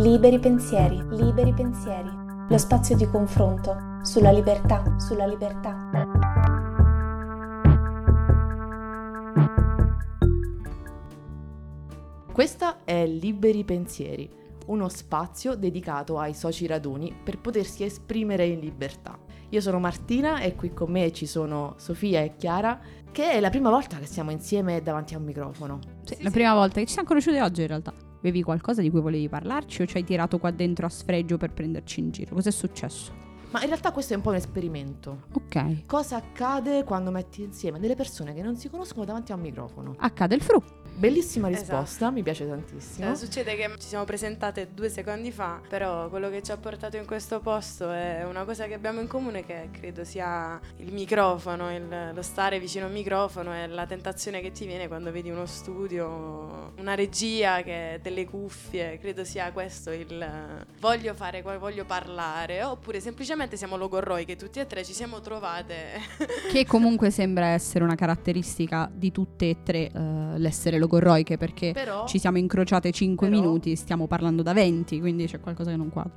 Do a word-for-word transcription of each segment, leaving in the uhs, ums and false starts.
Liberi Pensieri, Liberi Pensieri, lo spazio di confronto sulla libertà, sulla libertà. Questa è Liberi Pensieri, uno spazio dedicato ai soci raduni per potersi esprimere in libertà. Io sono Martina e qui con me ci sono Sofia e Chiara, che è la prima volta che siamo insieme davanti a un microfono. Sì, sì la sì. prima volta che ci siamo conosciute oggi in realtà. Avevi qualcosa di cui volevi parlarci o ci hai tirato qua dentro a sfregio per prenderci in giro? Cos'è successo? Ma in realtà questo è un po' un esperimento. Ok. Cosa accade quando metti insieme delle persone che non si conoscono davanti a un microfono? Accade il fru. Bellissima risposta, esatto. Mi piace tantissimo. Eh, succede che ci siamo presentate due secondi fa, però quello che ci ha portato in questo posto è una cosa che abbiamo in comune, che credo sia il microfono, il, lo stare vicino al microfono e la tentazione che ti viene quando vedi uno studio, una regia, che delle cuffie. Credo sia questo il voglio fare, voglio parlare, oppure semplicemente siamo logorroi che tutti e tre ci siamo trovate. Che comunque sembra essere una caratteristica di tutte e tre, uh, l'essere logorroiche, perché però, ci siamo incrociate cinque però, minuti, stiamo parlando da venti, quindi c'è qualcosa che non quadra.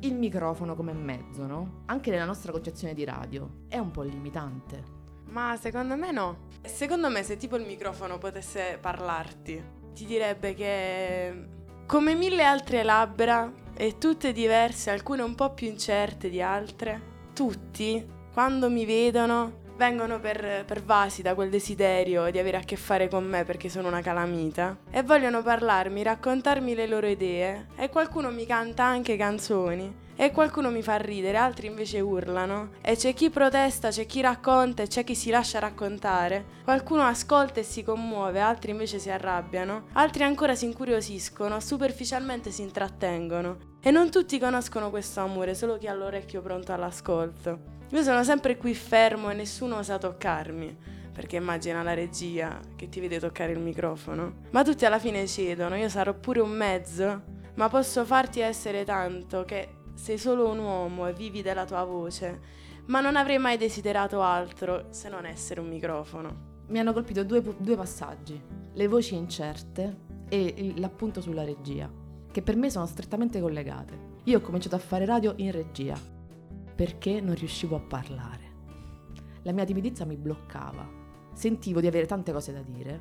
Il microfono come mezzo, no? Anche nella nostra concezione di radio è un po' limitante. Ma secondo me no. Secondo me se tipo il microfono potesse parlarti, ti direbbe che come mille altre labbra e tutte diverse, alcune un po' più incerte di altre, tutti quando mi vedono vengono per, pervasi da quel desiderio di avere a che fare con me perché sono una calamita e vogliono parlarmi, raccontarmi le loro idee, e qualcuno mi canta anche canzoni e qualcuno mi fa ridere, altri invece urlano, e c'è chi protesta, c'è chi racconta e c'è chi si lascia raccontare, qualcuno ascolta e si commuove, altri invece si arrabbiano, altri ancora si incuriosiscono, superficialmente si intrattengono, e non tutti conoscono questo amore, solo chi ha l'orecchio pronto all'ascolto. Io sono sempre qui fermo e nessuno osa toccarmi, perché immagina la regia che ti vede toccare il microfono. Ma tutti alla fine cedono, io sarò pure un mezzo, ma posso farti essere tanto che sei solo un uomo e vivi della tua voce, ma non avrei mai desiderato altro se non essere un microfono. Mi hanno colpito due, due passaggi, le voci incerte e l'appunto sulla regia, che per me sono strettamente collegate. Io ho cominciato a fare radio in regia, perché non riuscivo a parlare. La mia timidezza mi bloccava. Sentivo di avere tante cose da dire,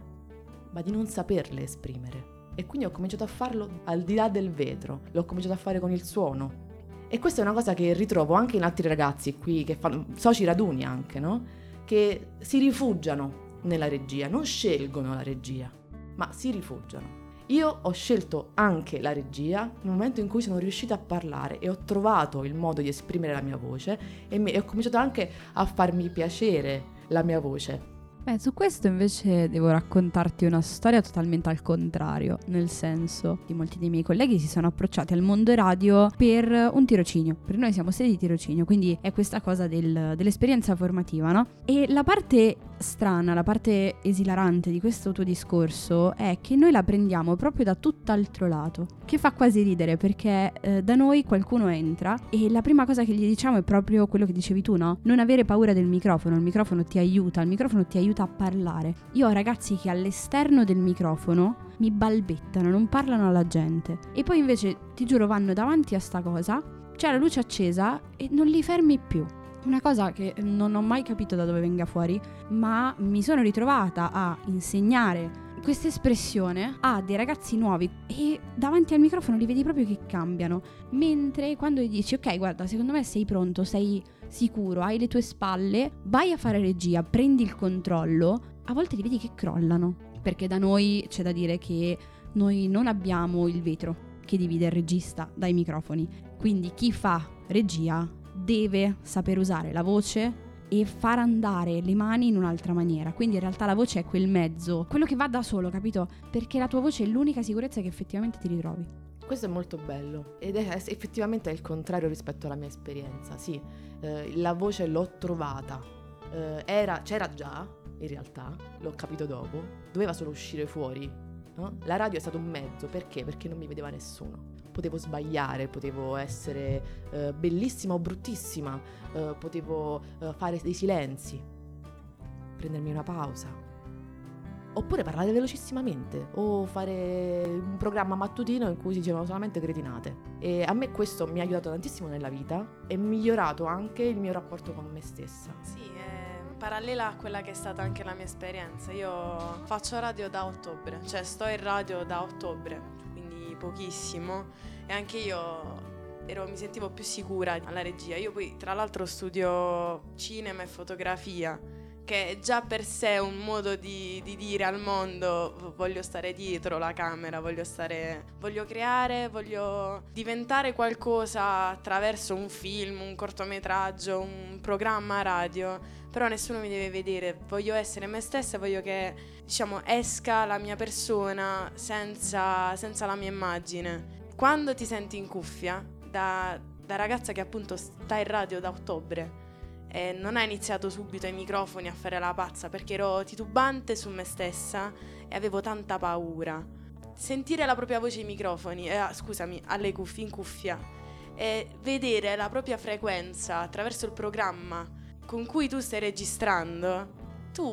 ma di non saperle esprimere. E quindi ho cominciato a farlo al di là del vetro. L'ho cominciato a fare con il suono. E questa è una cosa che ritrovo anche in altri ragazzi qui, che fanno soci raduni anche, no? Che si rifugiano nella regia. Non scelgono la regia, ma si rifugiano. Io ho scelto anche la regia nel momento in cui sono riuscita a parlare e ho trovato il modo di esprimere la mia voce e, mi, e ho cominciato anche a farmi piacere la mia voce. Beh, su questo invece devo raccontarti una storia totalmente al contrario, nel senso che molti dei miei colleghi si sono approcciati al mondo radio per un tirocinio, per noi siamo sedi di tirocinio, quindi è questa cosa del, dell'esperienza formativa, no? E la parte strana, la parte esilarante di questo tuo discorso è che noi la prendiamo proprio da tutt'altro lato, che fa quasi ridere perché eh, da noi qualcuno entra e la prima cosa che gli diciamo è proprio quello che dicevi tu, no? Non avere paura del microfono, il microfono ti aiuta, il microfono ti aiuta a parlare. Io ho ragazzi che all'esterno del microfono mi balbettano, non parlano alla gente, e poi invece, ti giuro, vanno davanti a sta cosa, c'è la luce accesa e non li fermi più. Una cosa che non ho mai capito da dove venga fuori, ma mi sono ritrovata a insegnare questa espressione a dei ragazzi nuovi e davanti al microfono li vedi proprio che cambiano, mentre quando gli dici ok guarda secondo me sei pronto, sei sicuro, hai le tue spalle, vai a fare regia, prendi il controllo, a volte li vedi che crollano, perché da noi c'è da dire che noi non abbiamo il vetro che divide il regista dai microfoni, quindi chi fa regia deve saper usare la voce e far andare le mani in un'altra maniera. Quindi in realtà la voce è quel mezzo, quello che va da solo, capito? Perché la tua voce è l'unica sicurezza che effettivamente ti ritrovi. Questo è molto bello ed è effettivamente è il contrario rispetto alla mia esperienza. Sì, eh, la voce l'ho trovata, eh, era, c'era già in realtà, l'ho capito dopo, doveva solo uscire fuori, no? La radio è stato un mezzo, perché? Perché non mi vedeva nessuno. Potevo sbagliare, potevo essere eh, bellissima o bruttissima, eh, potevo eh, fare dei silenzi, prendermi una pausa, oppure parlare velocissimamente o fare un programma mattutino in cui si dicevano solamente cretinate. E a me questo mi ha aiutato tantissimo nella vita e migliorato anche il mio rapporto con me stessa. Sì, eh, parallela a quella che è stata anche la mia esperienza. Io faccio radio da ottobre, cioè sto in radio da ottobre, quindi pochissimo, e anche io ero, mi sentivo più sicura alla regia. Io poi tra l'altro studio cinema e fotografia, che è già per sé un modo di, di dire al mondo: voglio stare dietro la camera, voglio stare, voglio creare, voglio diventare qualcosa attraverso un film, un cortometraggio, un programma radio, però nessuno mi deve vedere, voglio essere me stessa, voglio che, diciamo, esca la mia persona senza, senza la mia immagine. Quando ti senti in cuffia, da, da ragazza che appunto sta in radio da ottobre, e non hai iniziato subito ai microfoni a fare la pazza, perché ero titubante su me stessa e avevo tanta paura. Sentire la propria voce ai microfoni, eh, scusami, alle cuffie, in cuffia, e vedere la propria frequenza attraverso il programma con cui tu stai registrando, tu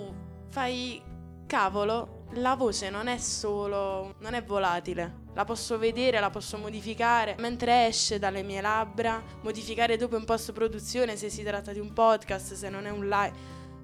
fai, cavolo, la voce non è solo, non è volatile. La posso vedere, la posso modificare mentre esce dalle mie labbra, modificare dopo in post-produzione se si tratta di un podcast, se non è un live,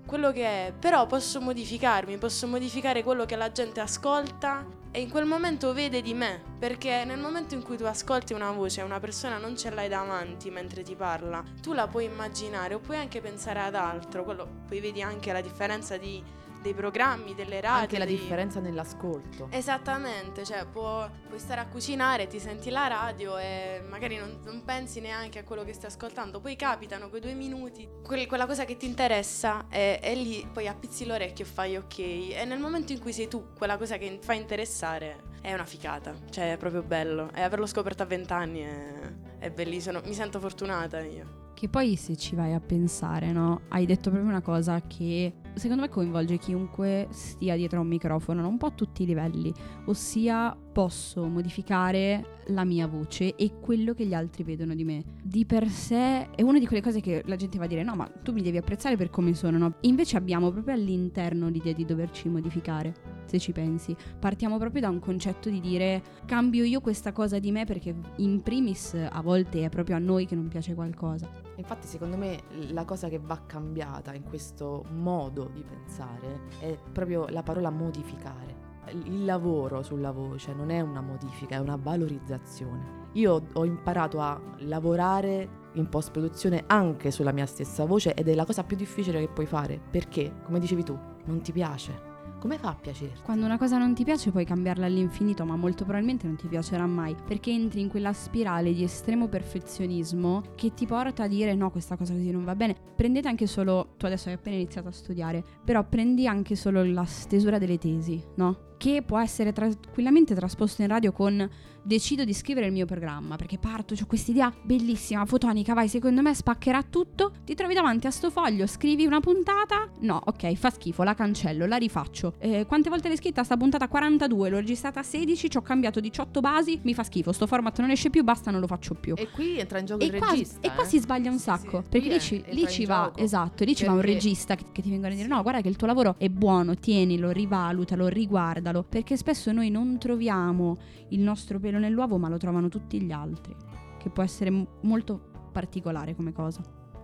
quello che è. Però posso modificarmi, posso modificare quello che la gente ascolta e in quel momento vede di me, perché nel momento in cui tu ascolti una voce, una persona non ce l'hai davanti mentre ti parla, tu la puoi immaginare o puoi anche pensare ad altro. Quello, poi vedi anche la differenza di dei programmi, delle radio, anche la dei... differenza nell'ascolto. Esattamente, cioè può, puoi stare a cucinare, ti senti la radio e magari non, non pensi neanche a quello che stai ascoltando, poi capitano quei due minuti, quel, quella cosa che ti interessa, e, e lì poi appizzi l'orecchio e fai ok, e nel momento in cui sei tu quella cosa che fa interessare è una figata, cioè è proprio bello, e averlo scoperto a vent'anni è, è bellissimo, mi sento fortunata io. Che poi se ci vai a pensare, no? Hai detto proprio una cosa che secondo me coinvolge chiunque stia dietro a un microfono, un po' a tutti i livelli, ossia posso modificare la mia voce e quello che gli altri vedono di me. Di per sé è una di quelle cose che la gente va a dire: no, ma tu mi devi apprezzare per come sono, no? Invece abbiamo proprio all'interno l'idea di doverci modificare, se ci pensi. Partiamo proprio da un concetto di dire: cambio io questa cosa di me, perché in primis a volte è proprio a noi che non piace qualcosa. Infatti secondo me la cosa che va cambiata in questo modo di pensare è proprio la parola modificare. Il lavoro sulla voce non è una modifica, è una valorizzazione. Io ho imparato a lavorare in post-produzione anche sulla mia stessa voce, ed è la cosa più difficile che puoi fare, perché, come dicevi tu, non ti piace. Come fa a piacerti? Quando una cosa non ti piace puoi cambiarla all'infinito, ma molto probabilmente non ti piacerà mai, perché entri in quella spirale di estremo perfezionismo che ti porta a dire: no, questa cosa così non va bene. Prendete anche solo, tu adesso hai appena iniziato a studiare, però prendi anche solo la stesura delle tesi, no? Che può essere tranquillamente trasposto in radio con: decido di scrivere il mio programma perché parto, c'ho quest'idea bellissima, fotonica, vai, secondo me spaccherà tutto. Ti trovi davanti a sto foglio, scrivi una puntata, no, ok, fa schifo, la cancello, la rifaccio, eh, quante volte l'hai scritta sta puntata? quarantadue, l'ho registrata sedici, ci ho cambiato diciotto basi, mi fa schifo, sto format non esce più, basta, non lo faccio più. E qui entra in gioco e il qua, regista e eh? qua si sbaglia un sì, sacco sì, perché lì, ci, lì ci va gioco. Esatto, lì ci perché... va un regista che, che ti vengono a dire: no, guarda che il tuo lavoro è buono, tienilo, rivalutalo, riguarda. Perché spesso noi non troviamo il nostro pelo nell'uovo, ma lo trovano tutti gli altri, che può essere m- molto particolare come cosa.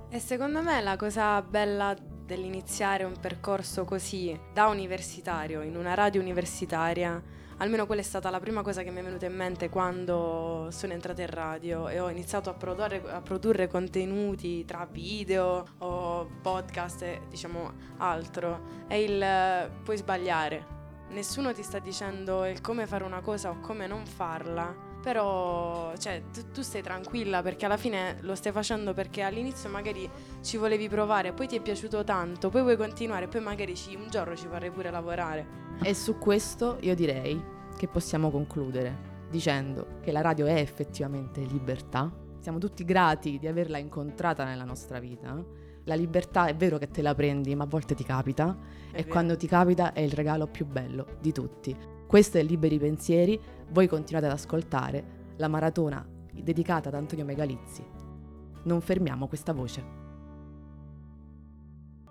E secondo me la cosa bella dell'iniziare un percorso così da universitario, in una radio universitaria, almeno quella è stata la prima cosa che mi è venuta in mente quando sono entrata in radio e ho iniziato a produrre, a produrre contenuti tra video o podcast e diciamo altro, è il puoi sbagliare. Nessuno ti sta dicendo il come fare una cosa o come non farla, però cioè, tu, tu stai tranquilla perché alla fine lo stai facendo perché all'inizio magari ci volevi provare, poi ti è piaciuto tanto, poi vuoi continuare, poi magari ci, un giorno ci vorrai pure lavorare. E su questo io direi che possiamo concludere dicendo che la radio è effettivamente libertà. Siamo tutti grati di averla incontrata nella nostra vita. La libertà è vero che te la prendi, ma a volte ti capita, è e vero. Quando ti capita è il regalo più bello di tutti. Questo è Liberi Pensieri, voi continuate ad ascoltare la maratona dedicata ad Antonio Megalizzi. Non fermiamo questa voce.